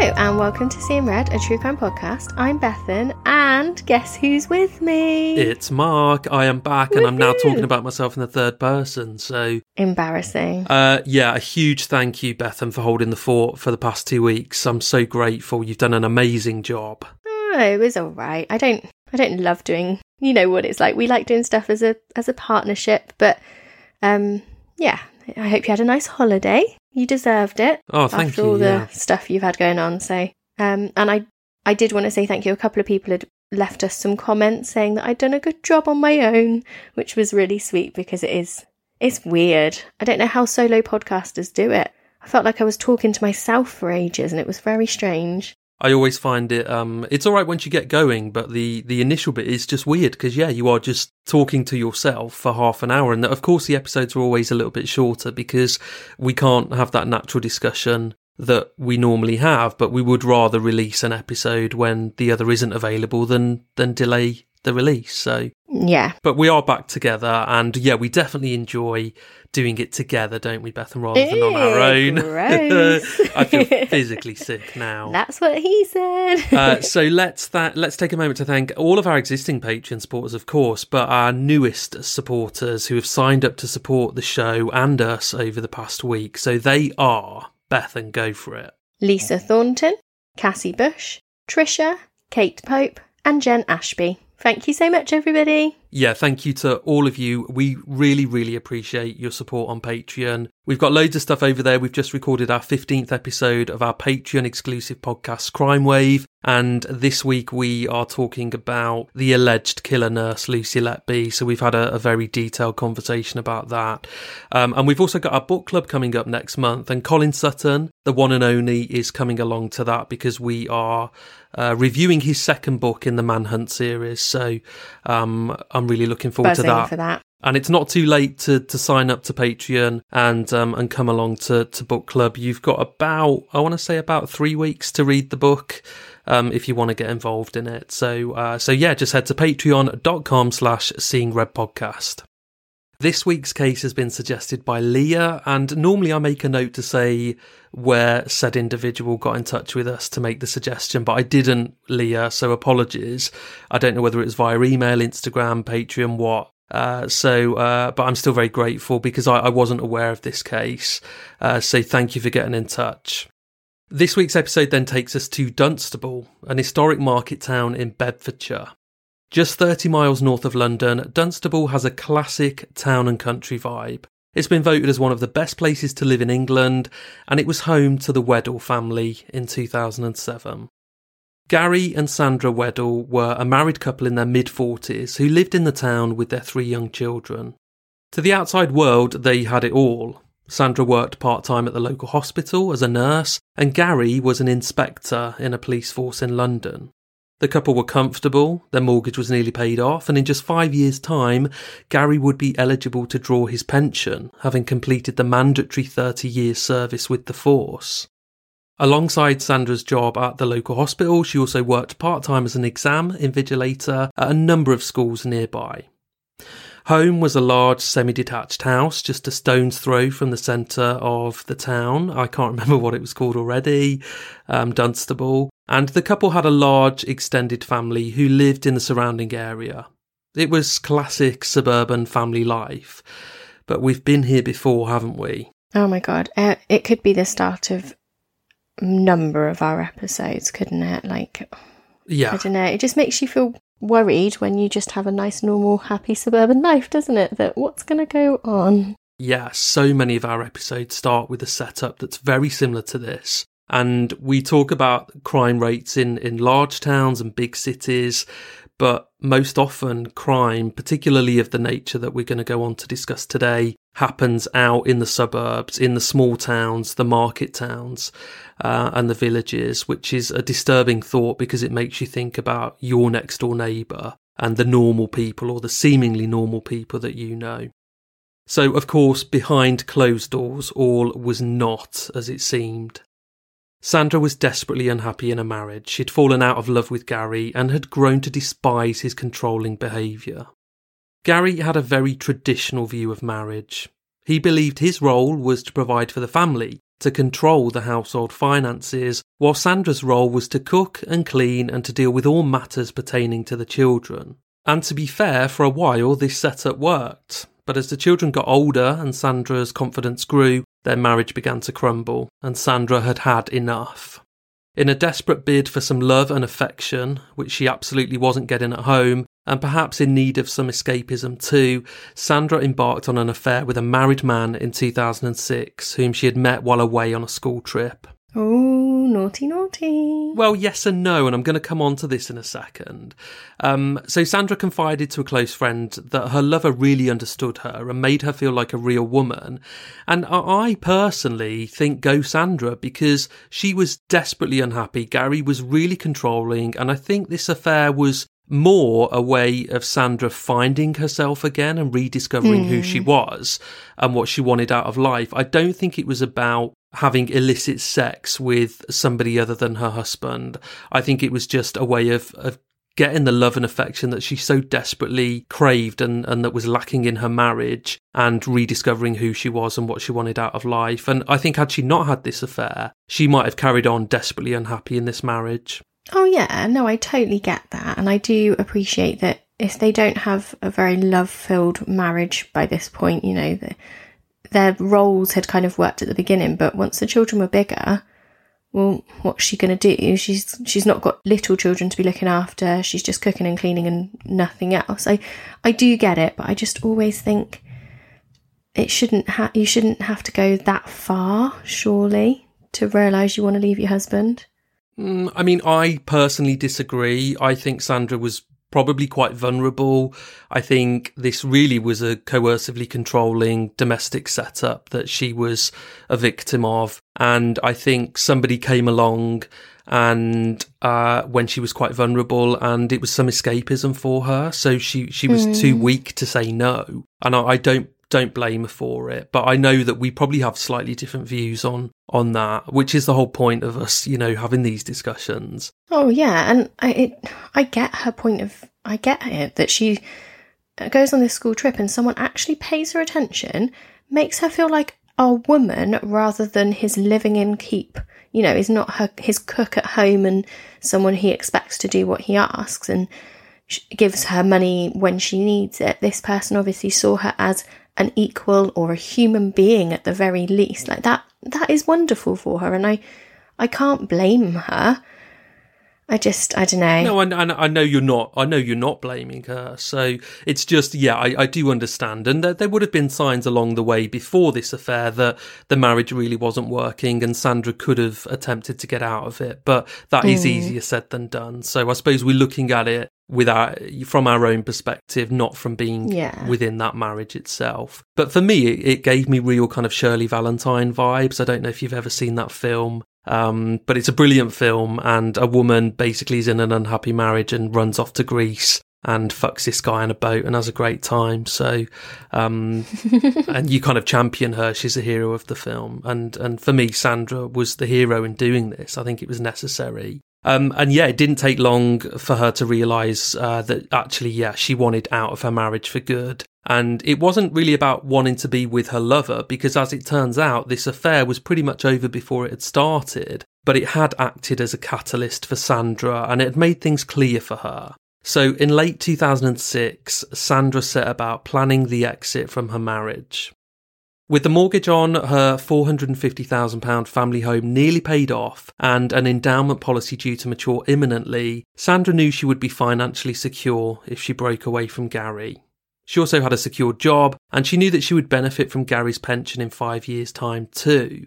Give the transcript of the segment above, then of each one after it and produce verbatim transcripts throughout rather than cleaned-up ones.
Hello and welcome to Seeing Red, a true crime podcast. I'm Bethan, and guess who's with me? It's Mark. I am back. Woo-hoo. And I'm now talking about myself in the third person, so... Embarrassing. Uh, yeah, a huge thank you, Bethan, for holding the fort for the past two weeks. I'm so grateful. You've done an amazing job. Oh, it was all right. I don't, I don't love doing... You know what it's like. We like doing stuff as a as a partnership, but um, yeah, I hope you had a nice holiday. You deserved it. Oh, thank you. After all yeah. the stuff you've had going on. So, um, and I, I did want to say thank you. A couple of people had left us some comments saying that I'd done a good job on my own, which was really sweet because it is, it's weird. I don't know how solo podcasters do it. I felt like I was talking to myself for ages and it was very strange. I always find it, um, it's all right once you get going, but the, the initial bit is just weird because, yeah, you are just talking to yourself for half an hour. And of course, the episodes are always a little bit shorter because we can't have that natural discussion that we normally have. But we would rather release an episode when the other isn't available than, than delay the release. So, yeah. But we are back together. And, yeah, we definitely enjoy doing it together, don't we, Bethan, rather than Ew, on our own. Gross. I feel physically sick now. That's what he said. uh, so let's th- let's take a moment to thank all of our existing Patreon supporters, of course, but our newest supporters who have signed up to support the show and us over the past week. So they are, Bethan, go for it. Lisa Thornton, Cassie Bush, Trisha, Kate Pope and Jen Ashby. Thank you so much, everybody. Yeah, thank you to all of you. We really, really appreciate your support on Patreon. We've got loads of stuff over there. We've just recorded our fifteenth episode of our Patreon-exclusive podcast, Crime Wave. And this week we are talking about the alleged killer nurse, Lucy Letby. So we've had a, a very detailed conversation about that. Um, and we've also got our book club coming up next month. And Colin Sutton, the one and only, is coming along to that because we are uh, reviewing his second book in the Manhunt series. So um, I'm really looking forward Buzzing to that. for that. And it's not too late to, to sign up to Patreon and um, and come along to, to book club. You've got about, I want to say about three weeks to read the book um, if you want to get involved in it. So, uh, so yeah, just head to patreon.com slash Seeing Red Podcast. This week's case has been suggested by Leah, and normally I make a note to say where said individual got in touch with us to make the suggestion, but I didn't, Leah, so apologies. I don't know whether it was via email, Instagram, Patreon, what. Uh, so, uh, but I'm still very grateful because I, I wasn't aware of this case. Uh, so thank you for getting in touch. This week's episode then takes us to Dunstable, an historic market town in Bedfordshire. Just thirty miles north of London, Dunstable has a classic town and country vibe. It's been voted as one of the best places to live in England, and it was home to the Weddle family in two thousand seven. Garry and Sandra Weddle were a married couple in their mid-forties who lived in the town with their three young children. To the outside world, they had it all. Sandra worked part-time at the local hospital as a nurse, and Garry was an inspector in a police force in London. The couple were comfortable, their mortgage was nearly paid off, and in just five years' time, Garry would be eligible to draw his pension, having completed the mandatory thirty year service with the force. Alongside Sandra's job at the local hospital, she also worked part-time as an exam invigilator at a number of schools nearby. Home was a large semi-detached house just a stone's throw from the centre of the town. I can't remember what it was called already, um, Dunstable. And the couple had a large extended family who lived in the surrounding area. It was classic suburban family life. But we've been here before, haven't we? Oh my God. Uh, it could be the start of number of our episodes, couldn't it? Like, yeah, I don't know, it just makes you feel worried when you just have a nice normal happy suburban life, doesn't it, that what's gonna go on? Yeah, so many of our episodes start with a setup that's very similar to this, and we talk about crime rates in in large towns and big cities, but most often crime, particularly of the nature that we're going to go on to discuss today, happens out in the suburbs, in the small towns, the market towns, uh, and the villages, which is a disturbing thought because it makes you think about your next door neighbour and the normal people or the seemingly normal people that you know. So, of course, behind closed doors, all was not as it seemed. Sandra was desperately unhappy in her marriage. She'd fallen out of love with Garry and had grown to despise his controlling behaviour. Garry had a very traditional view of marriage. He believed his role was to provide for the family, to control the household finances, while Sandra's role was to cook and clean and to deal with all matters pertaining to the children. And to be fair, for a while this setup worked, but as the children got older and Sandra's confidence grew, their marriage began to crumble, and Sandra had had enough. In a desperate bid for some love and affection, which she absolutely wasn't getting at home, and perhaps in need of some escapism too, Sandra embarked on an affair with a married man in two thousand six, whom she had met while away on a school trip. Oh, naughty, naughty. Well, yes and no, and I'm going to come on to this in a second. Um, so Sandra confided to a close friend that her lover really understood her and made her feel like a real woman. And I personally think go Sandra, because she was desperately unhappy. Garry was really controlling, and I think this affair was more a way of Sandra finding herself again and rediscovering mm. who she was and what she wanted out of life. I don't think it was about having illicit sex with somebody other than her husband. I think it was just a way of, of getting the love and affection that she so desperately craved and, and that was lacking in her marriage, and rediscovering who she was and what she wanted out of life. And I think had she not had this affair, she might have carried on desperately unhappy in this marriage. Oh yeah, no, I totally get that. And I do appreciate that if they don't have a very love-filled marriage by this point, you know, the, their roles had kind of worked at the beginning, but once the children were bigger, well, what's she going to do? She's she's not got little children to be looking after. She's just cooking and cleaning and nothing else. I, I do get it, but I just always think it shouldn't ha- you shouldn't have to go that far, surely, to realise you want to leave your husband. I mean, I personally disagree. I think Sandra was probably quite vulnerable. I think this really was a coercively controlling domestic setup that she was a victim of. And I think somebody came along and uh, when she was quite vulnerable, and it was some escapism for her. So she, she was mm. too weak to say no. And I, I don't Don't blame her for it. But I know that we probably have slightly different views on, on that, which is the whole point of us, you know, having these discussions. Oh, yeah. And I it, I get her point of... I get it, that she goes on this school trip and someone actually pays her attention, makes her feel like a woman rather than his living in keep. You know, is not her his cook at home and someone he expects to do what he asks and gives her money when she needs it. This person obviously saw her as an equal or a human being at the very least. Like that, that is wonderful for her, and I, I can't blame her. I just, I don't know. No, I, I know you're not. I know you're not blaming her. So it's just, yeah, I, I do understand, and there, there would have been signs along the way before this affair that the marriage really wasn't working, and Sandra could have attempted to get out of it, but that mm. is easier said than done. So I suppose we're looking at it with our, from our own perspective, not from being yeah. within that marriage itself. But for me, it, it gave me real kind of Shirley Valentine vibes. I don't know if you've ever seen that film, um, but it's a brilliant film, and a woman basically is in an unhappy marriage and runs off to Greece and fucks this guy on a boat and has a great time. So, um, and you kind of champion her. She's a hero of the film. And, and for me, Sandra was the hero in doing this. I think it was necessary. Um, and yeah, it didn't take long for her to realise uh, that actually, yeah, she wanted out of her marriage for good. And it wasn't really about wanting to be with her lover, because as it turns out, this affair was pretty much over before it had started, but it had acted as a catalyst for Sandra and it had made things clear for her. So in late two thousand six, Sandra set about planning the exit from her marriage. With the mortgage on her four hundred fifty thousand pounds family home nearly paid off and an endowment policy due to mature imminently, Sandra knew she would be financially secure if she broke away from Garry. She also had a secure job, and she knew that she would benefit from Garry's pension in five years' time too.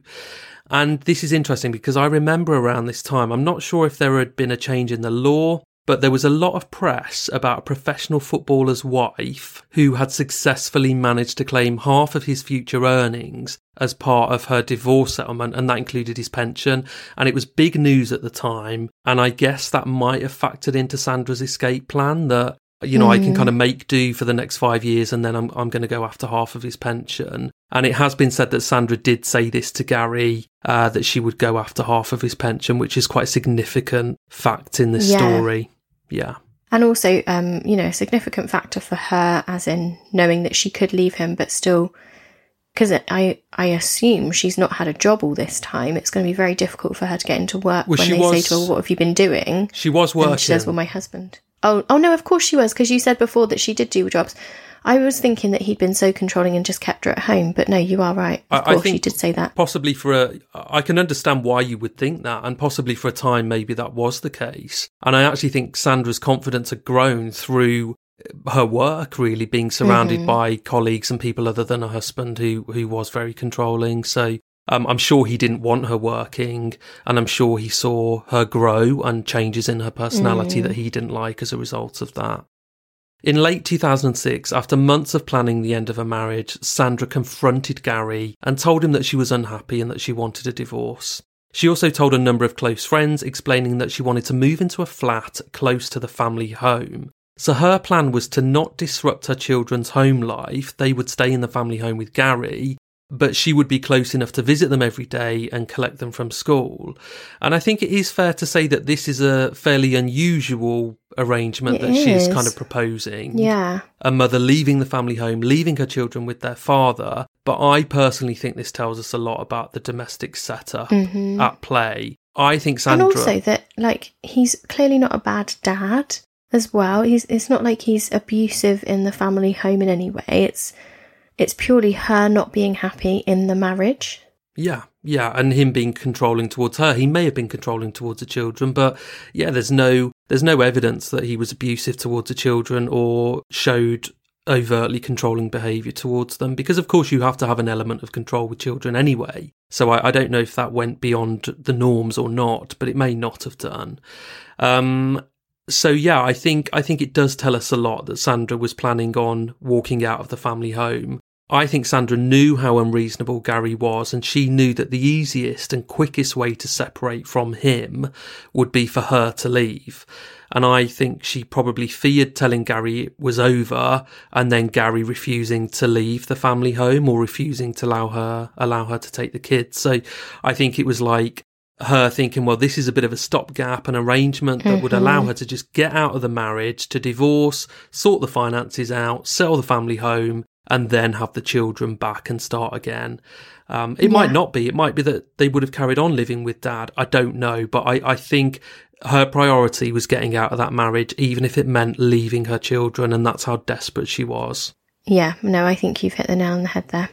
And this is interesting because I remember around this time, I'm not sure if there had been a change in the law, but there was a lot of press about a professional footballer's wife who had successfully managed to claim half of his future earnings as part of her divorce settlement, and that included his pension. And it was big news at the time, and I guess that might have factored into Sandra's escape plan that, you know, mm. I can kind of make do for the next five years and then I'm, I'm going to go after half of his pension. And it has been said that Sandra did say this to Garry, uh, that she would go after half of his pension, which is quite a significant fact in this yeah. story. Yeah. And also, um, you know, a significant factor for her, as in knowing that she could leave him, but still because I, I assume she's not had a job all this time. It's going to be very difficult for her to get into work well, when they was, say to her, what have you been doing? She was working. And she says, well, my husband. Oh, oh no, of course she was, because you said before that she did do jobs. I was thinking that he'd been so controlling and just kept her at home, but no, you are right. Of I, course, I think you did say that. Possibly for a... I can understand why you would think that, and possibly for a time maybe that was the case. And I actually think Sandra's confidence had grown through her work, really, being surrounded mm-hmm. by colleagues and people other than her husband who, who was very controlling. So um, I'm sure he didn't want her working, and I'm sure he saw her grow and changes in her personality mm. that he didn't like as a result of that. In late two thousand six, after months of planning the end of her marriage, Sandra confronted Garry and told him that she was unhappy and that she wanted a divorce. She also told a number of close friends, explaining that she wanted to move into a flat close to the family home. So her plan was to not disrupt her children's home life. They would stay in the family home with Garry, but she would be close enough to visit them every day and collect them from school. And I think it is fair to say that this is a fairly unusual arrangement it that is. she's kind of proposing. Yeah. A mother leaving the family home, leaving her children with their father. But I personally think this tells us a lot about the domestic setup mm-hmm. at play. I think Sandra... And also that, like, he's clearly not a bad dad as well. He's. It's not like he's abusive in the family home in any way. It's... It's purely her not being happy in the marriage. Yeah, yeah, and him being controlling towards her. He may have been controlling towards the children, but yeah, there's no there's no evidence that he was abusive towards the children or showed overtly controlling behaviour towards them, because of course you have to have an element of control with children anyway. So I, I don't know if that went beyond the norms or not, but it may not have done. Um... So yeah, I think I think it does tell us a lot that Sandra was planning on walking out of the family home. I think Sandra knew how unreasonable Garry was, and she knew that the easiest and quickest way to separate from him would be for her to leave. And I think she probably feared telling Garry it was over and then Garry refusing to leave the family home or refusing to allow her allow her to take the kids. So I think it was like her thinking, well, this is a bit of a stopgap, an arrangement that mm-hmm. would allow her to just get out of the marriage, to divorce, sort the finances out, sell the family home, and then have the children back and start again. Um, it yeah. might not be. It might be that they would have carried on living with Dad. I don't know. But I, I think her priority was getting out of that marriage, even if it meant leaving her children. And that's how desperate she was. Yeah, no, I think you've hit the nail on the head there.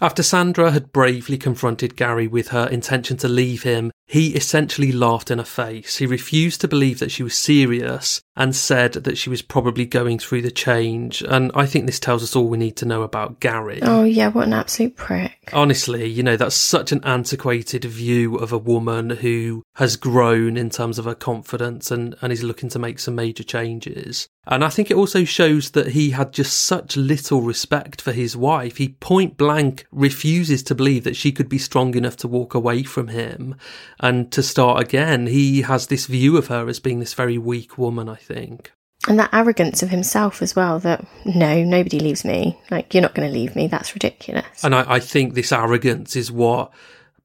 After Sandra had bravely confronted Garry with her intention to leave him, he essentially laughed in her face. He refused to believe that she was serious and said that she was probably going through the change. And I think this tells us all we need to know about Garry. Oh yeah, what an absolute prick. Honestly, you know, that's such an antiquated view of a woman who has grown in terms of her confidence and, and is looking to make some major changes. And I think it also shows that he had just such little respect for his wife. He point blank refuses to believe that she could be strong enough to walk away from him and to start again. He has this view of her as being this very weak woman, I think. And that arrogance of himself as well, that, no, nobody leaves me. Like, you're not going to leave me. That's ridiculous. And I, I think this arrogance is what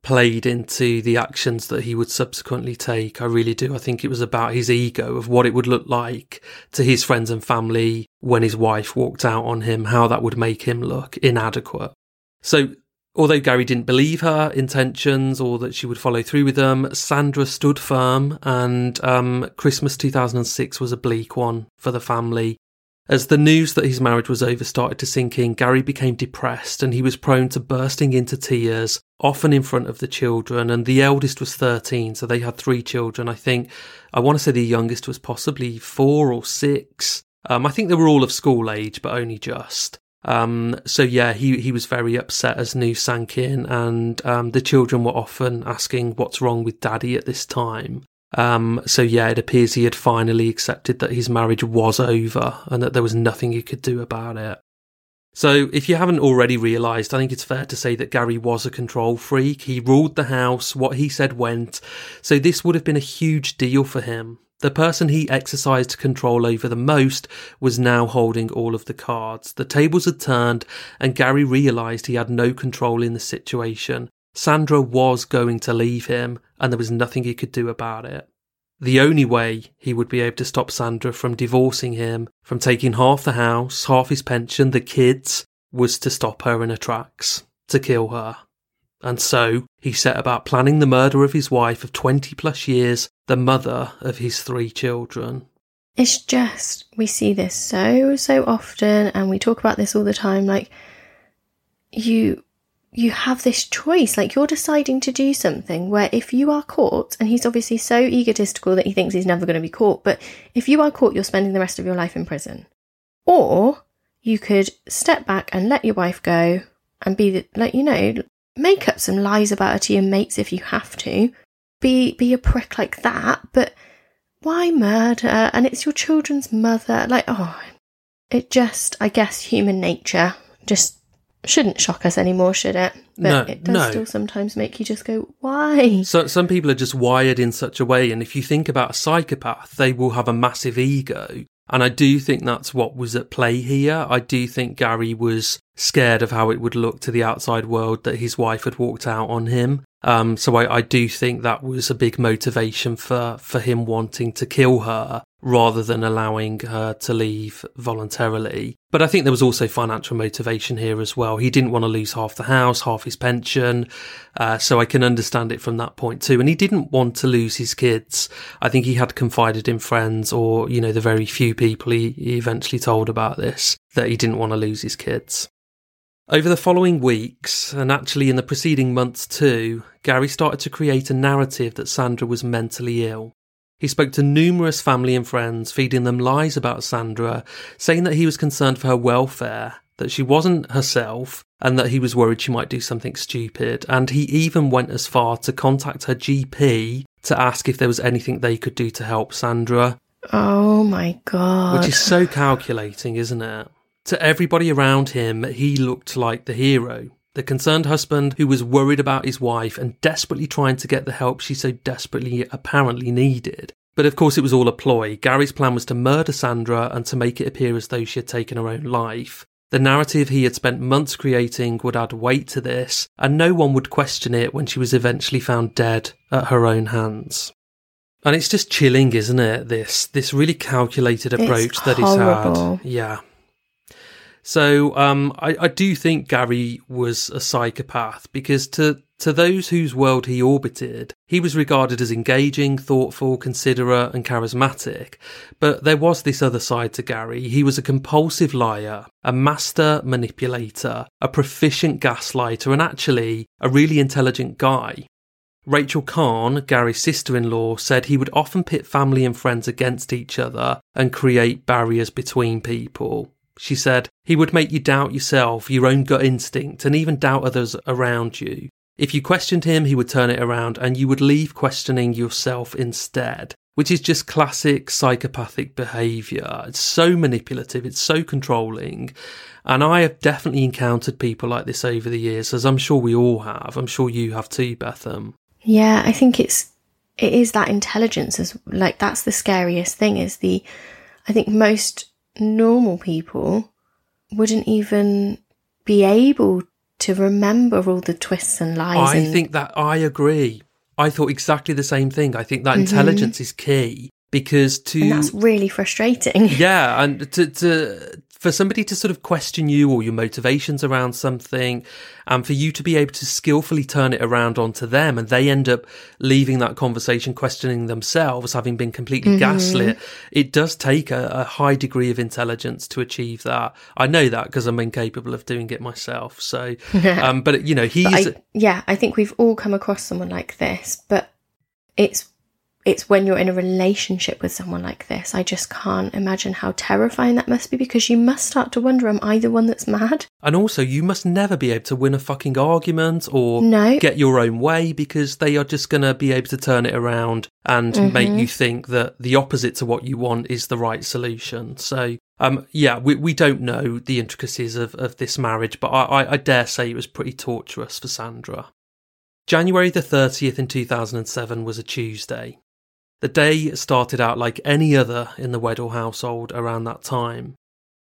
played into the actions that he would subsequently take. I really do. I think it was about his ego of what it would look like to his friends and family when his wife walked out on him, how that would make him look inadequate. So although Garry didn't believe her intentions or that she would follow through with them, Sandra stood firm, and um, Christmas two thousand six was a bleak one for the family. As the news that his marriage was over started to sink in, Garry became depressed and he was prone to bursting into tears, often in front of the children. And the eldest was thirteen, so they had three children. I think, I want to say the youngest was possibly four or six. Um, I think they were all of school age, but only just. Um, so yeah, he, he was very upset as news sank in, and um, the children were often asking what's wrong with Daddy at this time. Um, so yeah, it appears he had finally accepted that his marriage was over and that there was nothing he could do about it. So if you haven't already realised, I think it's fair to say that Garry was a control freak. He ruled the house, what he said went. So this would have been a huge deal for him. The person he exercised control over the most was now holding all of the cards. The tables had turned and Garry realised he had no control in the situation. Sandra was going to leave him, and there was nothing he could do about it. The only way he would be able to stop Sandra from divorcing him, from taking half the house, half his pension, the kids, was to stop her in her tracks. to kill her. And so he set about planning the murder of his wife of twenty plus years, the mother of his three children. It's just, we see this so, so often, and we talk about this all the time, like, you you have this choice, like, you're deciding to do something where if you are caught, and he's obviously so egotistical that he thinks he's never going to be caught, but if you are caught, you're spending the rest of your life in prison. Or you could step back and let your wife go and be, the, like, you know, make up some lies about her to your mates if you have to, be be a prick like that, but why murder? And it's your children's mother. Like, oh, it just, I guess human nature just shouldn't shock us anymore, should it? But no, it does no. still sometimes make you just go, why? So some people are just wired in such a way, and if you think about a psychopath, they will have a massive ego. And I do think that's what was at play here. I do think Garry was scared of how it would look to the outside world that his wife had walked out on him. Um, so I, I do think that was a big motivation for, for him wanting to kill her rather than allowing her to leave voluntarily. But I think there was also financial motivation here as well. He didn't want to lose half the house, half his pension. Uh, so I can understand it from that point too. And he didn't want to lose his kids. I think he had confided in friends or, you know, the very few people he, he eventually told about this, that he didn't want to lose his kids. Over the following weeks, and actually in the preceding months too, Garry started to create a narrative that Sandra was mentally ill. He spoke to numerous family and friends, feeding them lies about Sandra, saying that he was concerned for her welfare, that she wasn't herself, and that he was worried she might do something stupid. And he even went as far to contact her G P to ask if there was anything they could do to help Sandra. Oh my God. Which is so calculating, isn't it? To everybody around him, he looked like the hero, the concerned husband who was worried about his wife and desperately trying to get the help she so desperately apparently needed. But of course it was all a ploy. Garry's plan was to murder Sandra and to make it appear as though she had taken her own life. The narrative he had spent months creating would add weight to this, and no one would question it when she was eventually found dead at her own hands. And it's just chilling, isn't it, this this really calculated approach it's that he's had. Yeah. So um, I, I do think Garry was a psychopath, because to, to those whose world he orbited, he was regarded as engaging, thoughtful, considerate and charismatic. But there was this other side to Garry. He was a compulsive liar, a master manipulator, a proficient gaslighter and actually a really intelligent guy. Rachel Kahn, Garry's sister-in-law, said he would often pit family and friends against each other and create barriers between people. She said, he would make you doubt yourself, your own gut instinct, and even doubt others around you. If you questioned him, he would turn it around and you would leave questioning yourself instead, which is just classic psychopathic behaviour. It's so manipulative, it's so controlling. And I have definitely encountered people like this over the years, as I'm sure we all have. I'm sure you have too, Betham. Yeah, I think it's, it is that intelligence. As, like, that's the scariest thing is the, I think most normal people wouldn't even be able to remember all the twists and lies. I and... think that I agree. I thought exactly the same thing. I think that mm-hmm. intelligence is key, because to and that's really frustrating. Yeah, and to to for somebody to sort of question you or your motivations around something, and for you to be able to skillfully turn it around onto them, and they end up leaving that conversation questioning themselves, having been completely mm-hmm. gaslit. It does take a, a high degree of intelligence to achieve that. I know that because I'm incapable of doing it myself. So, um, but you know, he's I, yeah. I think we've all come across someone like this, but it's. It's when you're in a relationship with someone like this. I just can't imagine how terrifying that must be, because you must start to wonder, am I the one that's mad? And also, you must never be able to win a fucking argument or no. get your own way, because they are just going to be able to turn it around and mm-hmm. make you think that the opposite to what you want is the right solution. So, um, yeah, we, we don't know the intricacies of, of this marriage, but I, I, I dare say it was pretty torturous for Sandra. January the thirtieth in two thousand seven was a Tuesday. The day started out like any other in the Weddle household around that time.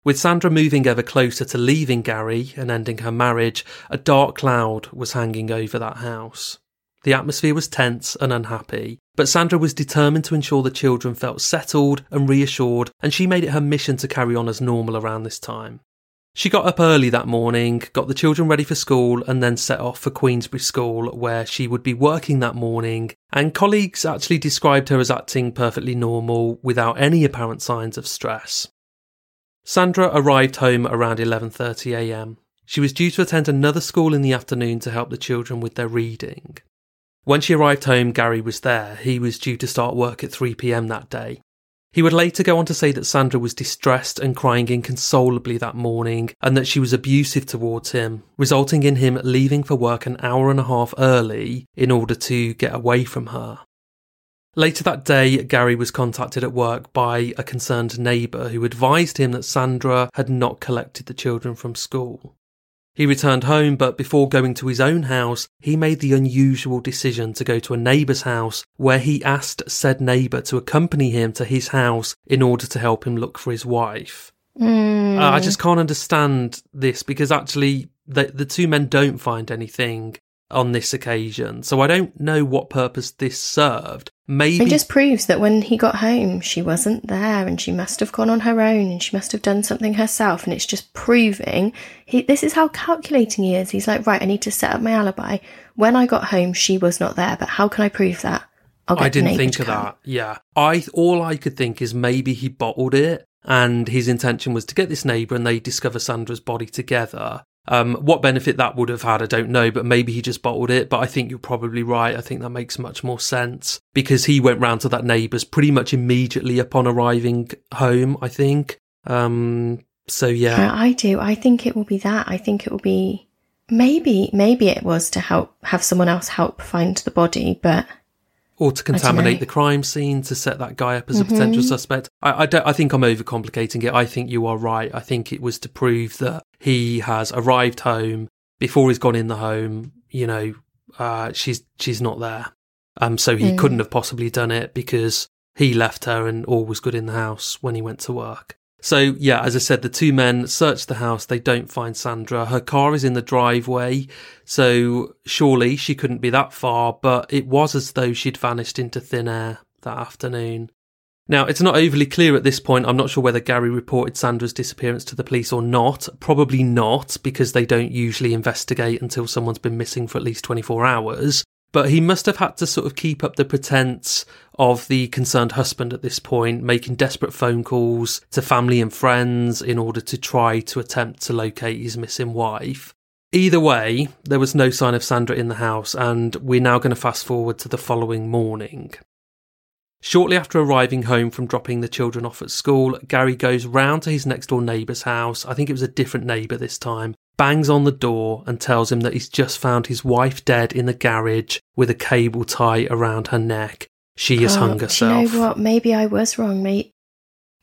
With Sandra moving ever closer to leaving Garry and ending her marriage, a dark cloud was hanging over that house. The atmosphere was tense and unhappy, but Sandra was determined to ensure the children felt settled and reassured, and she made it her mission to carry on as normal around this time. She got up early that morning, got the children ready for school, and then set off for Queensbury School, where she would be working that morning, and colleagues actually described her as acting perfectly normal, without any apparent signs of stress. Sandra arrived home around eleven thirty a m. She was due to attend another school in the afternoon to help the children with their reading. When she arrived home, Garry was there. He was due to start work at three p m that day. He would later go on to say that Sandra was distressed and crying inconsolably that morning, and that she was abusive towards him, resulting in him leaving for work an hour and a half early in order to get away from her. Later that day, Garry was contacted at work by a concerned neighbour who advised him that Sandra had not collected the children from school. He returned home, but before going to his own house, he made the unusual decision to go to a neighbour's house, where he asked said neighbour to accompany him to his house in order to help him look for his wife. Mm. Uh, I just can't understand this, because actually the, the two men don't find anything on this occasion, so I don't know what purpose this served. Maybe it just proves that when he got home, she wasn't there, and she must have gone on her own, and she must have done something herself. And it's just proving he, this is how calculating he is. He's like, right, I need to set up my alibi. When I got home, she was not there, but how can I prove that? I'll get I didn't think of that. Yeah, I all I could think is maybe he bottled it, and his intention was to get this neighbour, and they discover Sandra's body together. Um, what benefit that would have had, I don't know, but maybe he just bottled it. But I think you're probably right. I think that makes much more sense, because he went round to that neighbour's pretty much immediately upon arriving home, I think. Um, so, yeah. I do. I think it will be that. I think it will be maybe, maybe it was to help have someone else help find the body, but... Or to contaminate the crime scene, to set that guy up as a mm-hmm. potential suspect. I, I, don't, I think I'm overcomplicating it. I think you are right. I think it was to prove that he has arrived home. Before he's gone in the home, you know, uh, she's she's not there. Um, so he mm. couldn't have possibly done it, because he left her and all was good in the house when he went to work. So, yeah, as I said, the two men search the house. They don't find Sandra. Her car is in the driveway, so surely she couldn't be that far, but it was as though she'd vanished into thin air that afternoon. Now, it's not overly clear at this point. I'm not sure whether Garry reported Sandra's disappearance to the police or not. Probably not, because they don't usually investigate until someone's been missing for at least twenty-four hours. But he must have had to sort of keep up the pretense of the concerned husband at this point, making desperate phone calls to family and friends in order to try to attempt to locate his missing wife. Either way, there was no sign of Sandra in the house, and we're now going to fast forward to the following morning. Shortly after arriving home from dropping the children off at school, Garry goes round to his next door neighbour's house. I think it was a different neighbour this time. Bangs on the door and tells him that he's just found his wife dead in the garage with a cable tie around her neck. She has oh, hung herself. Do you know what? Maybe I was wrong, mate.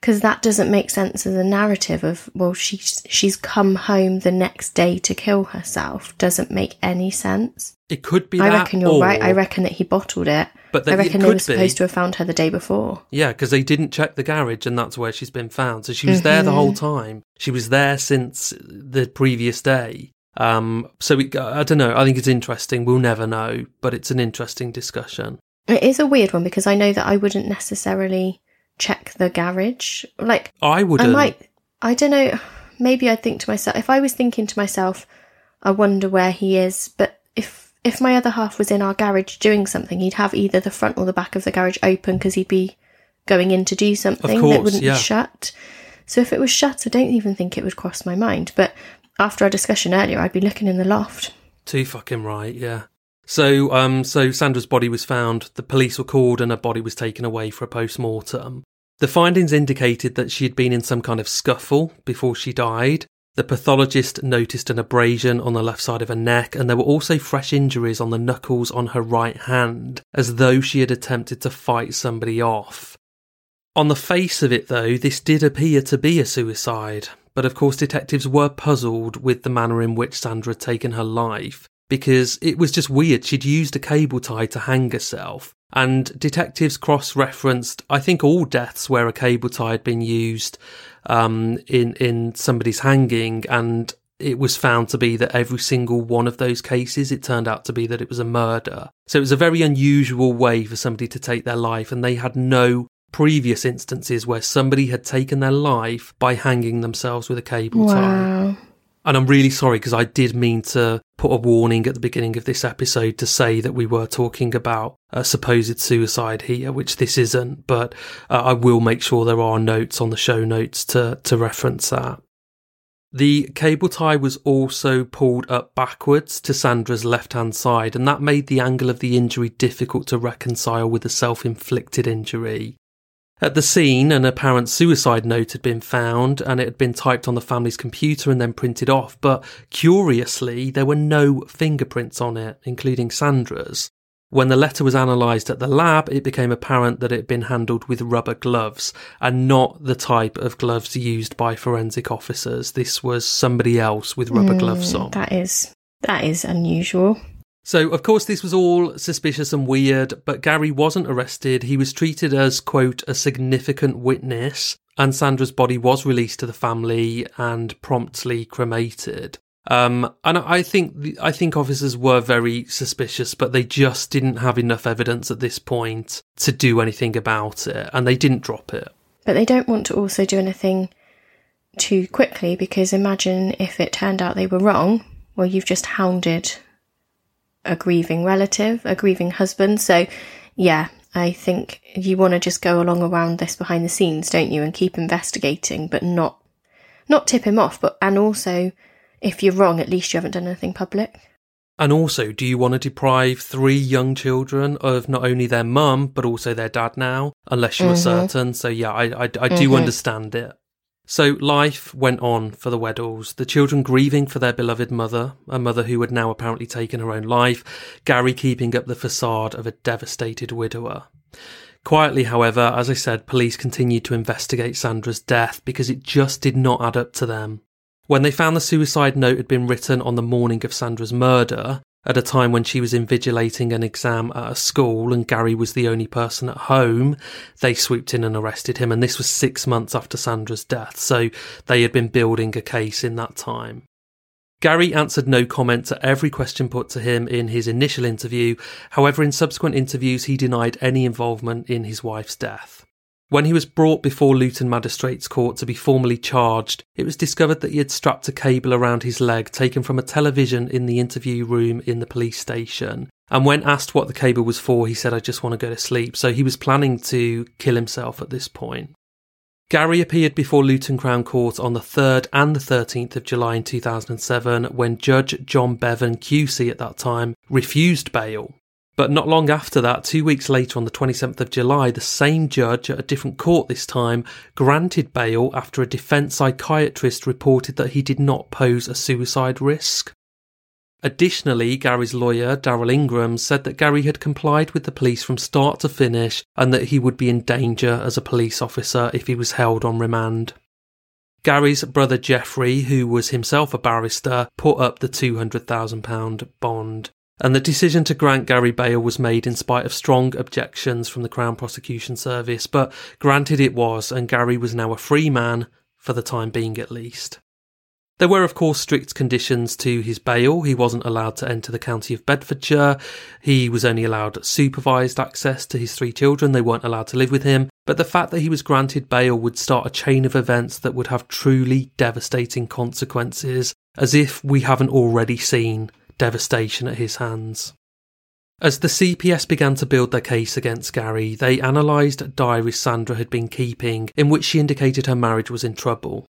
Because that doesn't make sense as a narrative of, well, she's, she's come home the next day to kill herself. Doesn't make any sense. It could be I that. I reckon you're or... right. I reckon that he bottled it. But I reckon they were supposed be. to have found her the day before. Yeah, because they didn't check the garage, and that's where she's been found. So she was mm-hmm. there the whole time. She was there since the previous day. Um, so it, I don't know. I think it's interesting. We'll never know, but it's an interesting discussion. It is a weird one, because I know that I wouldn't necessarily check the garage. Like I wouldn't. I might. I don't know. Maybe I'd think to myself, if I was thinking to myself, I wonder where he is. But if If my other half was in our garage doing something, he'd have either the front or the back of the garage open, because he'd be going in to do something of course, that wouldn't yeah. be shut. So if it was shut, I don't even think it would cross my mind. But after our discussion earlier, I'd be looking in the loft. Too fucking right, yeah. So, um, so Sandra's body was found, the police were called, and her body was taken away for a post-mortem. The findings indicated that she had been in some kind of scuffle before she died. The pathologist noticed an abrasion on the left side of her neck, and there were also fresh injuries on the knuckles on her right hand, as though she had attempted to fight somebody off. On the face of it, though, this did appear to be a suicide, but of course detectives were puzzled with the manner in which Sandra had taken her life, because it was just weird. She'd used a cable tie to hang herself, and detectives cross-referenced, I think, all deaths where a cable tie had been used um, in, in somebody's hanging, and it was found to be that every single one of those cases, it turned out to be that it was a murder. So it was a very unusual way for somebody to take their life, and they had no previous instances where somebody had taken their life by hanging themselves with a cable wow. tie. And I'm really sorry because I did mean to put a warning at the beginning of this episode to say that we were talking about a supposed suicide here, which this isn't, but uh, I will make sure there are notes on the show notes to, to reference that. The cable tie was also pulled up backwards to Sandra's left-hand side, and that made the angle of the injury difficult to reconcile with a self-inflicted injury. At the scene, an apparent suicide note had been found and it had been typed on the family's computer and then printed off, but curiously, there were no fingerprints on it, including Sandra's. When the letter was analysed at the lab, it became apparent that it had been handled with rubber gloves and not the type of gloves used by forensic officers. This was somebody else with rubber mm, gloves on. That is, that is unusual. So, of course, this was all suspicious and weird, but Garry wasn't arrested. He was treated as, quote, a significant witness, and Sandra's body was released to the family and promptly cremated. Um, and I think the, I think officers were very suspicious, but they just didn't have enough evidence at this point to do anything about it, and they didn't drop it. But they don't want to also do anything too quickly, because imagine if it turned out they were wrong. Well, you've just hounded a grieving relative, a grieving husband. So, yeah, I think you want to just go along around this behind the scenes, don't you, and keep investigating, but not not tip him off. But and also, if you're wrong, at least you haven't done anything public. And also, do you want to deprive three young children of not only their mum, but also their dad now, unless you mm-hmm. are certain? So, yeah, I, I, I mm-hmm. do understand it. So life went on for the Weddells, the children grieving for their beloved mother, a mother who had now apparently taken her own life, Garry keeping up the facade of a devastated widower. Quietly, however, as I said, police continued to investigate Sandra's death because it just did not add up to them. When they found the suicide note had been written on the morning of Sandra's murder, at a time when she was invigilating an exam at a school and Garry was the only person at home, they swooped in and arrested him, and this was six months after Sandra's death, so they had been building a case in that time. Garry answered no comment to every question put to him in his initial interview. However, in subsequent interviews he denied any involvement in his wife's death. When he was brought before Luton Magistrates Court to be formally charged, it was discovered that he had strapped a cable around his leg taken from a television in the interview room in the police station. And when asked what the cable was for, he said, "I just want to go to sleep." So he was planning to kill himself at this point. Garry appeared before Luton Crown Court on the third and the thirteenth of July in two thousand seven when Judge John Bevan Q C at that time refused bail. But not long after that, two weeks later on the twenty-seventh of July, the same judge at a different court this time granted bail after a defence psychiatrist reported that he did not pose a suicide risk. Additionally, Garry's lawyer, Darryl Ingram, said that Garry had complied with the police from start to finish and that he would be in danger as a police officer if he was held on remand. Garry's brother Geoffrey, who was himself a barrister, put up the two hundred thousand pounds bond. And the decision to grant Garry bail was made in spite of strong objections from the Crown Prosecution Service, but granted it was, and Garry was now a free man, for the time being at least. There were, of course, strict conditions to his bail. He wasn't allowed to enter the county of Bedfordshire. He was only allowed supervised access to his three children. They weren't allowed to live with him. But the fact that he was granted bail would start a chain of events that would have truly devastating consequences, as if we haven't already seen devastation at his hands. As the C P S began to build their case against Garry, they analysed diaries Sandra had been keeping, in which she indicated her marriage was in trouble.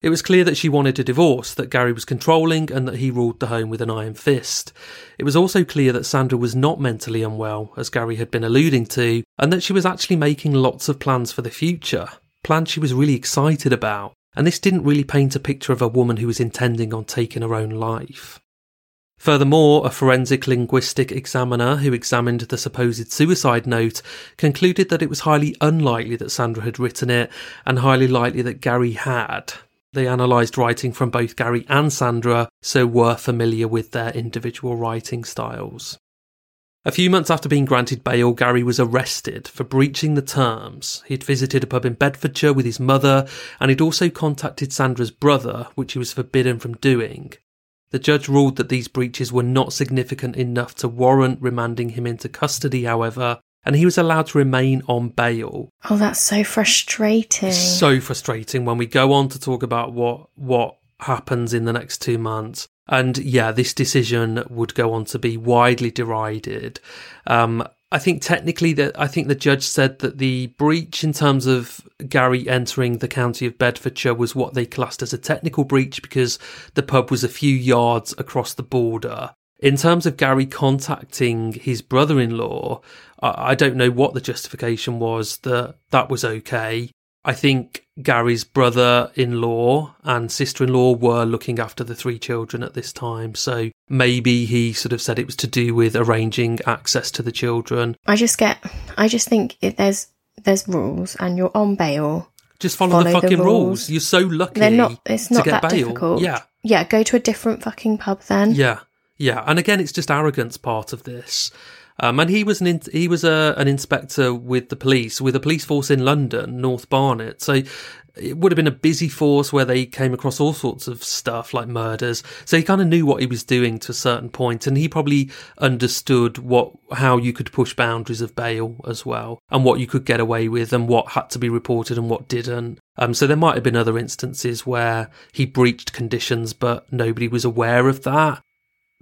It was clear that she wanted a divorce, that Garry was controlling, and that he ruled the home with an iron fist. It was also clear that Sandra was not mentally unwell, as Garry had been alluding to, and that she was actually making lots of plans for the future, plans she was really excited about, and this didn't really paint a picture of a woman who was intending on taking her own life. Furthermore, a forensic linguistic examiner who examined the supposed suicide note concluded that it was highly unlikely that Sandra had written it and highly likely that Garry had. They analysed writing from both Garry and Sandra, so were familiar with their individual writing styles. A few months after being granted bail, Garry was arrested for breaching the terms. He'd visited a pub in Bedfordshire with his mother, and he'd also contacted Sandra's brother, which he was forbidden from doing. The judge ruled that these breaches were not significant enough to warrant remanding him into custody, however, and he was allowed to remain on bail. Oh, that's so frustrating. It's so frustrating when we go on to talk about what what happens in the next two months. And yeah, this decision would go on to be widely derided. Um, I think technically that I think the judge said that the breach in terms of Garry entering the county of Bedfordshire was what they classed as a technical breach because the pub was a few yards across the border. In terms of Garry contacting his brother-in-law, I don't know what the justification was that that was okay. I think Garry's brother-in-law and sister-in-law were looking after the three children at this time, so maybe he sort of said it was to do with arranging access to the children. I just get, I just think if there's there's rules and you're on bail, just follow, follow the fucking the rules. rules. You're so lucky. They're not. It's not to get that bail. difficult. Yeah, yeah. Go to a different fucking pub then. Yeah, yeah. And again, it's just arrogance part of this. Um, and he was an in- he was a, an inspector with the police, with a police force in London, North Barnet. So it would have been a busy force where they came across all sorts of stuff like murders. So he kind of knew what he was doing to a certain point, and he probably understood what how you could push boundaries of bail as well, and what you could get away with, and what had to be reported and what didn't. Um, so there might have been other instances where he breached conditions, but nobody was aware of that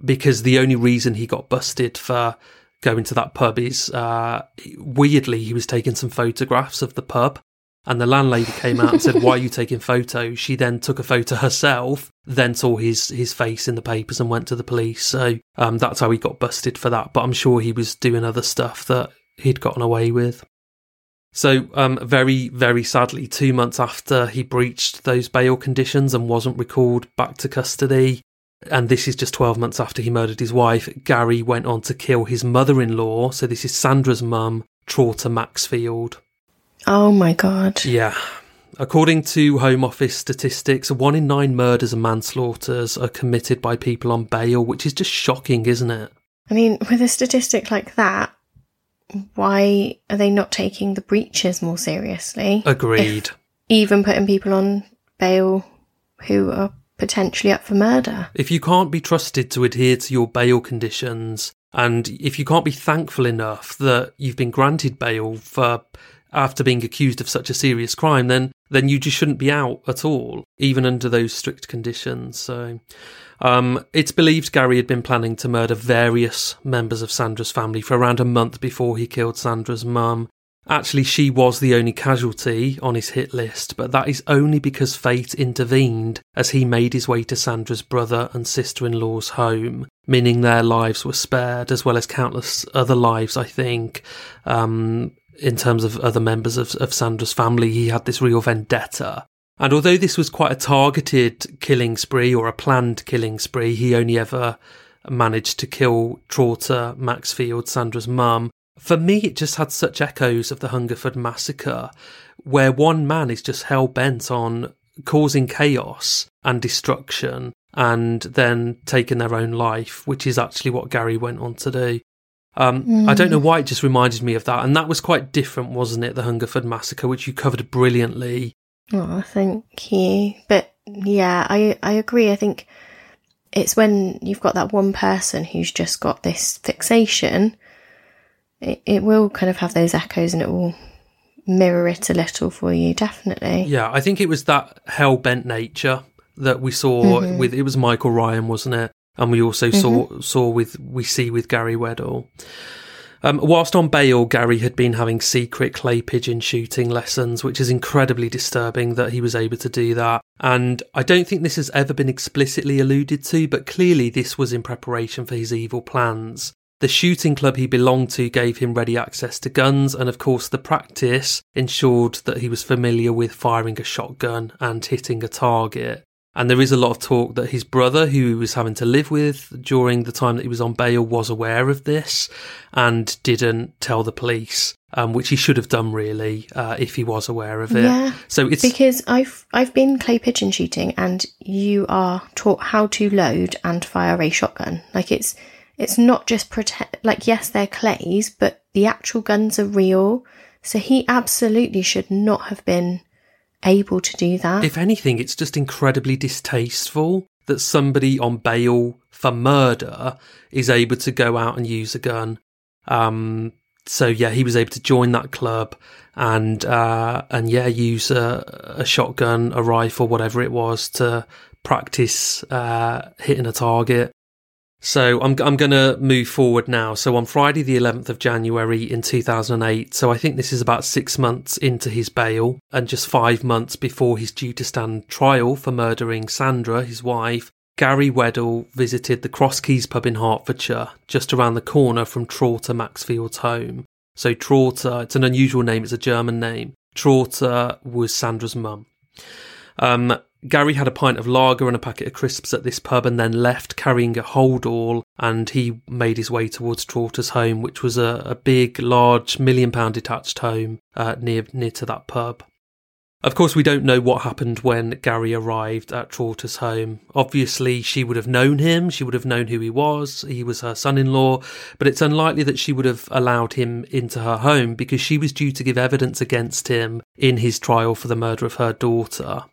because the only reason he got busted for going to that pub is, uh, weirdly, he was taking some photographs of the pub, and the landlady came out and said, "Why are you taking photos?" She then took a photo herself, then saw his his face in the papers and went to the police. So um, that's how he got busted for that. But I'm sure he was doing other stuff that he'd gotten away with. So um, very, very sadly, two months after he breached those bail conditions and wasn't recalled back to custody, and this is just twelve months after he murdered his wife, Garry went on to kill his mother-in-law. So this is Sandra's mum, Traute Maxfield. Oh my God. Yeah. According to Home Office statistics, one in nine murders and manslaughters are committed by people on bail, which is just shocking, isn't it? I mean, with a statistic like that, why are they not taking the breaches more seriously? Agreed. If even putting people on bail who are potentially up for murder. If you can't be trusted to adhere to your bail conditions, and if you can't be thankful enough that you've been granted bail for after being accused of such a serious crime, then then you just shouldn't be out at all, even under those strict conditions. So um, it's believed Garry had been planning to murder various members of Sandra's family for around a month before he killed Sandra's mum. Actually, she was the only casualty on his hit list, but that is only because fate intervened as he made his way to Sandra's brother and sister-in-law's home, meaning their lives were spared, as well as countless other lives, I think. Um, in terms of other members of, of Sandra's family, he had this real vendetta. And although this was quite a targeted killing spree, or a planned killing spree, he only ever managed to kill Traute Maxfield, Sandra's mum. For me, it just had such echoes of the Hungerford Massacre, where one man is just hell-bent on causing chaos and destruction and then taking their own life, which is actually what Garry went on to do. Um, mm. I don't know why it just reminded me of that. And that was quite different, wasn't it, the Hungerford Massacre, which you covered brilliantly. Oh, thank you. But yeah, I, I agree. I think it's when you've got that one person who's just got this fixation, It, it will kind of have those echoes, and it will mirror it a little for you, definitely. Yeah, I think it was that hell-bent nature that we saw mm-hmm. with, it was Michael Ryan, wasn't it? And we also mm-hmm. saw saw with, we see with Garry Weddle. Um, whilst on bail, Garry had been having secret clay pigeon shooting lessons, which is incredibly disturbing that he was able to do that. And I don't think this has ever been explicitly alluded to, but clearly this was in preparation for his evil plans. The shooting club he belonged to gave him ready access to guns, and of course the practice ensured that he was familiar with firing a shotgun and hitting a target. And there is a lot of talk that his brother, who he was having to live with during the time that he was on bail, was aware of this and didn't tell the police, um, which he should have done really uh, if he was aware of it. Yeah, so it's because I've I've been clay pigeon shooting, and you are taught how to load and fire a shotgun. Like it's. It's not just protect, like, yes, they're clays, but the actual guns are real. So he absolutely should not have been able to do that. If anything, it's just incredibly distasteful that somebody on bail for murder is able to go out and use a gun. Um, so yeah, he was able to join that club and uh, and yeah, use a, a shotgun, a rifle, whatever it was, to practice uh, hitting a target. So I'm I'm going to move forward now. So on Friday the eleventh of January in two thousand eight, so I think this is about six months into his bail and just five months before he's due to stand trial for murdering Sandra, his wife, Garry Weddle visited the Cross Keys pub in Hertfordshire, just around the corner from Traute Maxfield's home. So Traute, it's an unusual name, it's a German name. Traute was Sandra's mum. Um... Garry had a pint of lager and a packet of crisps at this pub and then left carrying a hold-all, and he made his way towards Traute's home, which was a, a big, large, million-pound detached home uh, near near to that pub. Of course, we don't know what happened when Garry arrived at Traute's home. Obviously, she would have known him, she would have known who he was, he was her son-in-law, but it's unlikely that she would have allowed him into her home because she was due to give evidence against him in his trial for the murder of her daughter.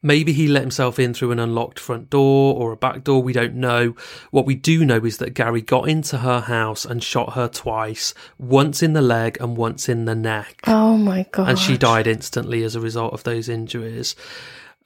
Maybe he let himself in through an unlocked front door or a back door, we don't know. What we do know is that Garry got into her house and shot her twice, once in the leg and once in the neck. Oh my God. And she died instantly as a result of those injuries.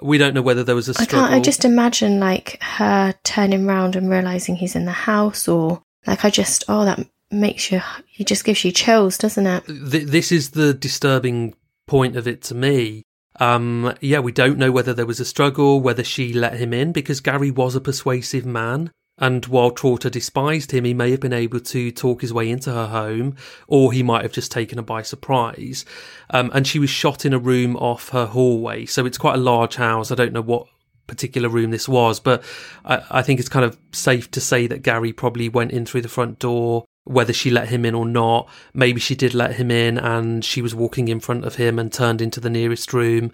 We don't know whether there was a struggle. I can't, I just imagine like her turning round and realising he's in the house, or like I just, oh, that makes you, it just gives you chills, doesn't it? Th- this is the disturbing point of it to me. Um, yeah, we don't know whether there was a struggle, whether she let him in, because Garry was a persuasive man, and while Traute despised him, he may have been able to talk his way into her home, or he might have just taken her by surprise. Um, and she was shot in a room off her hallway, so it's quite a large house. I don't know what particular room this was, but I, I think it's kind of safe to say that Garry probably went in through the front door, whether she let him in or not. Maybe she did let him in and she was walking in front of him and turned into the nearest room.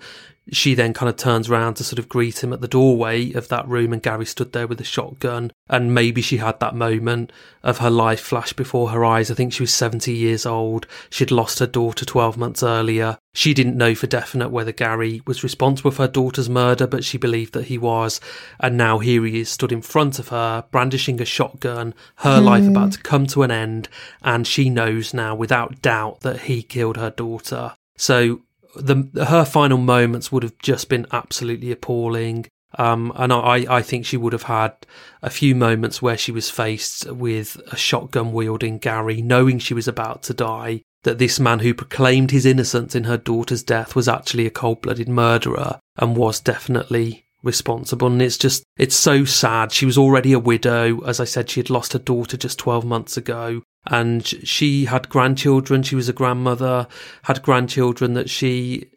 She then kind of turns around to sort of greet him at the doorway of that room, and Garry stood there with a shotgun, and maybe she had that moment of her life flash before her eyes. I think she was seventy years old. She'd lost her daughter twelve months earlier. She didn't know for definite whether Garry was responsible for her daughter's murder, but she believed that he was, and now here he is stood in front of her, brandishing a shotgun, her mm. life about to come to an end, and she knows now without doubt that he killed her daughter. So The, her final moments would have just been absolutely appalling, um, and I, I think she would have had a few moments where she was faced with a shotgun wielding Garry, knowing she was about to die, that this man who proclaimed his innocence in her daughter's death was actually a cold-blooded murderer and was definitely responsible. And it's just, it's so sad. She was already a widow. As I said, she had lost her daughter just twelve months ago, and she had grandchildren. She was a grandmother, had grandchildren that she,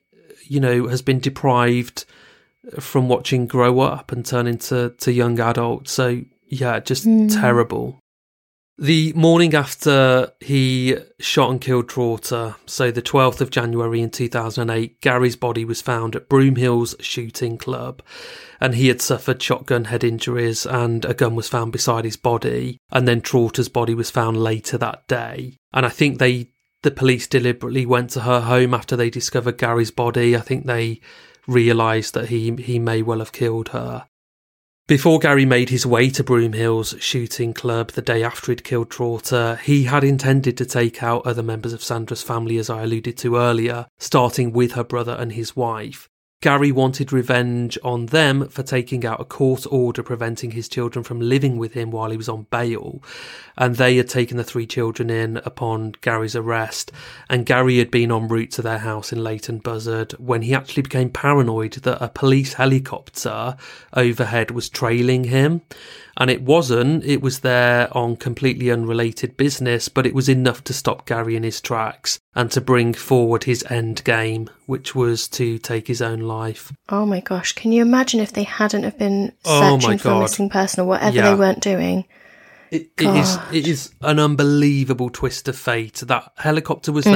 you know, has been deprived from watching grow up and turn into to young adults. So yeah, just mm. terrible. The morning after he shot and killed Traute, so the twelfth of January in two thousand eight, Garry's body was found at Broomhills Shooting Club, and he had suffered shotgun head injuries and a gun was found beside his body, and then Traute's body was found later that day. And I think they, the police deliberately went to her home after they discovered Garry's body. I think they realised that he, he may well have killed her. Before Garry made his way to Broomhills Shooting Club the day after he'd killed Traute, he had intended to take out other members of Sandra's family, as I alluded to earlier, starting with her brother and his wife. Garry wanted revenge on them for taking out a court order preventing his children from living with him while he was on bail, and they had taken the three children in upon Garry's arrest, and Garry had been en route to their house in Leighton Buzzard when he actually became paranoid that a police helicopter overhead was trailing him. And it wasn't, it was there on completely unrelated business, but it was enough to stop Garry in his tracks and to bring forward his end game, which was to take his own life. Oh my gosh, can you imagine if they hadn't have been searching oh for a missing person or whatever yeah. they weren't doing? It, it is it is an unbelievable twist of fate. That helicopter was mm-hmm.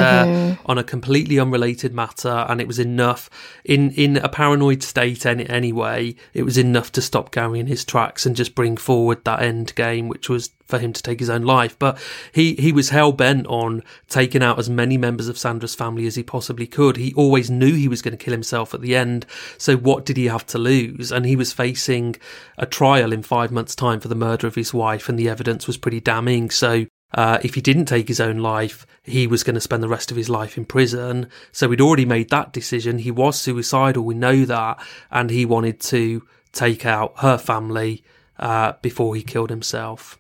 there on a completely unrelated matter, and it was enough, in, in a paranoid state any, anyway, it was enough to stop Garry in his tracks and just bring forward that end game, which was for him to take his own life. But he, he was hell-bent on taking out as many members of Sandra's family as he possibly could. He always knew he was going to kill himself at the end, so what did he have to lose? And he was facing a trial in five months' time for the murder of his wife, and the evidence was pretty damning, so Uh, if he didn't take his own life, he was going to spend the rest of his life in prison. So he'd already made that decision. He was suicidal, we know that, and he wanted to take out her family uh, before he killed himself.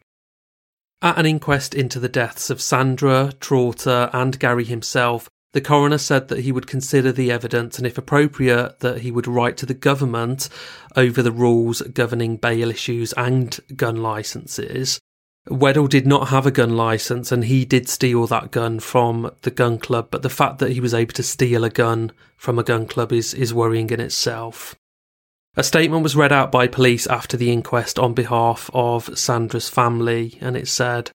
At an inquest into the deaths of Sandra, Traute and Garry himself, the coroner said that he would consider the evidence and, if appropriate, that he would write to the government over the rules governing bail issues and gun licences. Weddle did not have a gun licence and he did steal that gun from the gun club, but the fact that he was able to steal a gun from a gun club is, is worrying in itself. A statement was read out by police after the inquest on behalf of Sandra's family, and it said,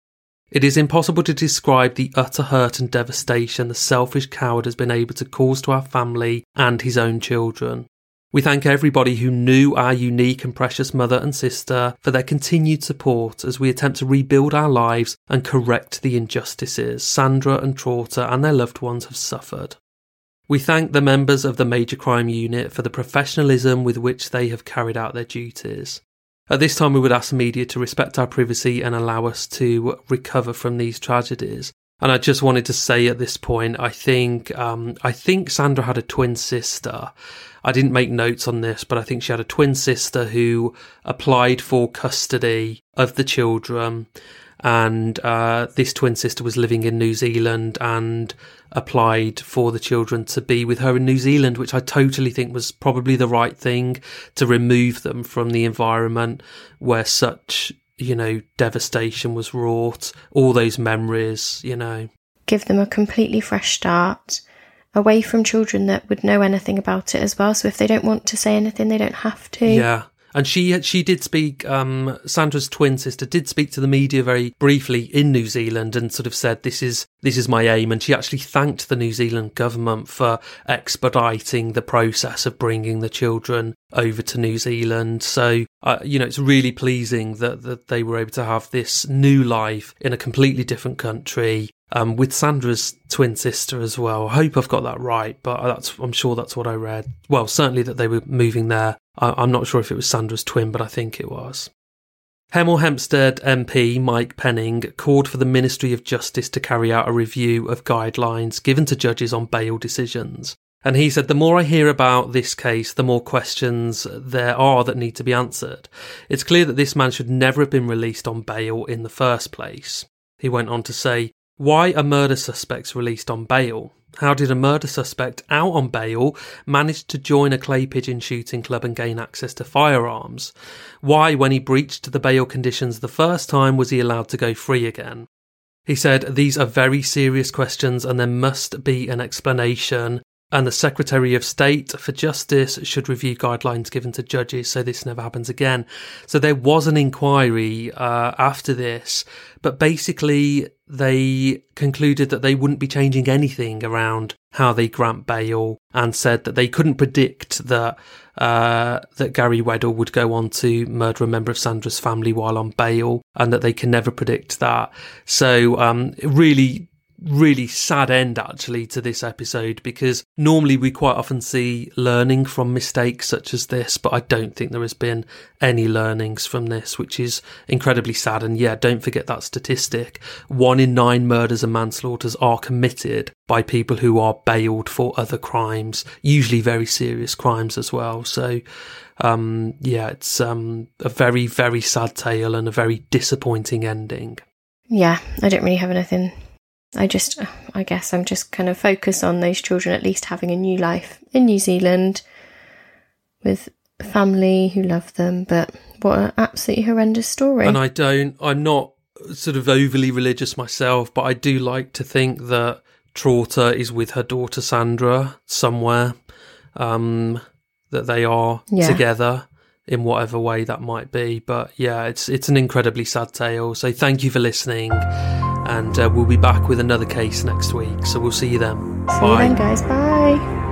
"It is impossible to describe the utter hurt and devastation the selfish coward has been able to cause to our family and his own children. We thank everybody who knew our unique and precious mother and sister for their continued support as we attempt to rebuild our lives and correct the injustices Sandra and Traute and their loved ones have suffered. We thank the members of the Major Crime Unit for the professionalism with which they have carried out their duties. At this time we would ask the media to respect our privacy and allow us to recover from these tragedies." And I just wanted to say at this point, I think um, I think Sandra had a twin sister. I didn't make notes on this, but I think she had a twin sister who applied for custody of the children. And uh, this twin sister was living in New Zealand and applied for the children to be with her in New Zealand, which I totally think was probably the right thing, to remove them from the environment where such, you know, devastation was wrought, all those memories, you know. Give them a completely fresh start, away from children that would know anything about it as well. So if they don't want to say anything, they don't have to. Yeah. And she she did speak, um, Sandra's twin sister did speak to the media very briefly in New Zealand and sort of said, this is this is my aim. And she actually thanked the New Zealand government for expediting the process of bringing the children over to New Zealand. So, uh, you know, it's really pleasing that, that they were able to have this new life in a completely different country, um, with Sandra's twin sister as well. I hope I've got that right, but that's, I'm sure that's what I read. Well, certainly that they were moving there. I, I'm not sure if it was Sandra's twin, but I think it was. Hemel Hempstead M P Mike Penning called for the Ministry of Justice to carry out a review of guidelines given to judges on bail decisions. And he said, "The more I hear about this case, the more questions there are that need to be answered. It's clear that this man should never have been released on bail in the first place." He went on to say, "Why are murder suspects released on bail? How did a murder suspect out on bail manage to join a clay pigeon shooting club and gain access to firearms? Why, when he breached the bail conditions the first time, was he allowed to go free again?" He said, "These are very serious questions and there must be an explanation. And the Secretary of State for Justice should review guidelines given to judges so this never happens again." So there was an inquiry uh, after this, but basically they concluded that they wouldn't be changing anything around how they grant bail, and said that they couldn't predict that uh, that Garry Weddle would go on to murder a member of Sandra's family while on bail, and that they can never predict that. So um, really... really sad end actually to this episode, because normally we quite often see learning from mistakes such as this, but I don't think there has been any learnings from this, which is incredibly sad. And yeah, don't forget that statistic. One in nine murders and manslaughters are committed by people who are bailed for other crimes, usually very serious crimes as well. So um, yeah, it's um, a very, very sad tale and a very disappointing ending. Yeah, I don't really have anything. I just, I guess I'm just kind of focused on those children at least having a new life in New Zealand with family who love them. But what an absolutely horrendous story. And I don't, I'm not sort of overly religious myself, but I do like to think that Traute is with her daughter Sandra somewhere, um, that they are yeah. together. In whatever way that might be. But yeah, it's it's an incredibly sad tale. So thank you for listening. And uh, we'll be back with another case next week. So we'll see you then. See Bye. you then, guys. Bye.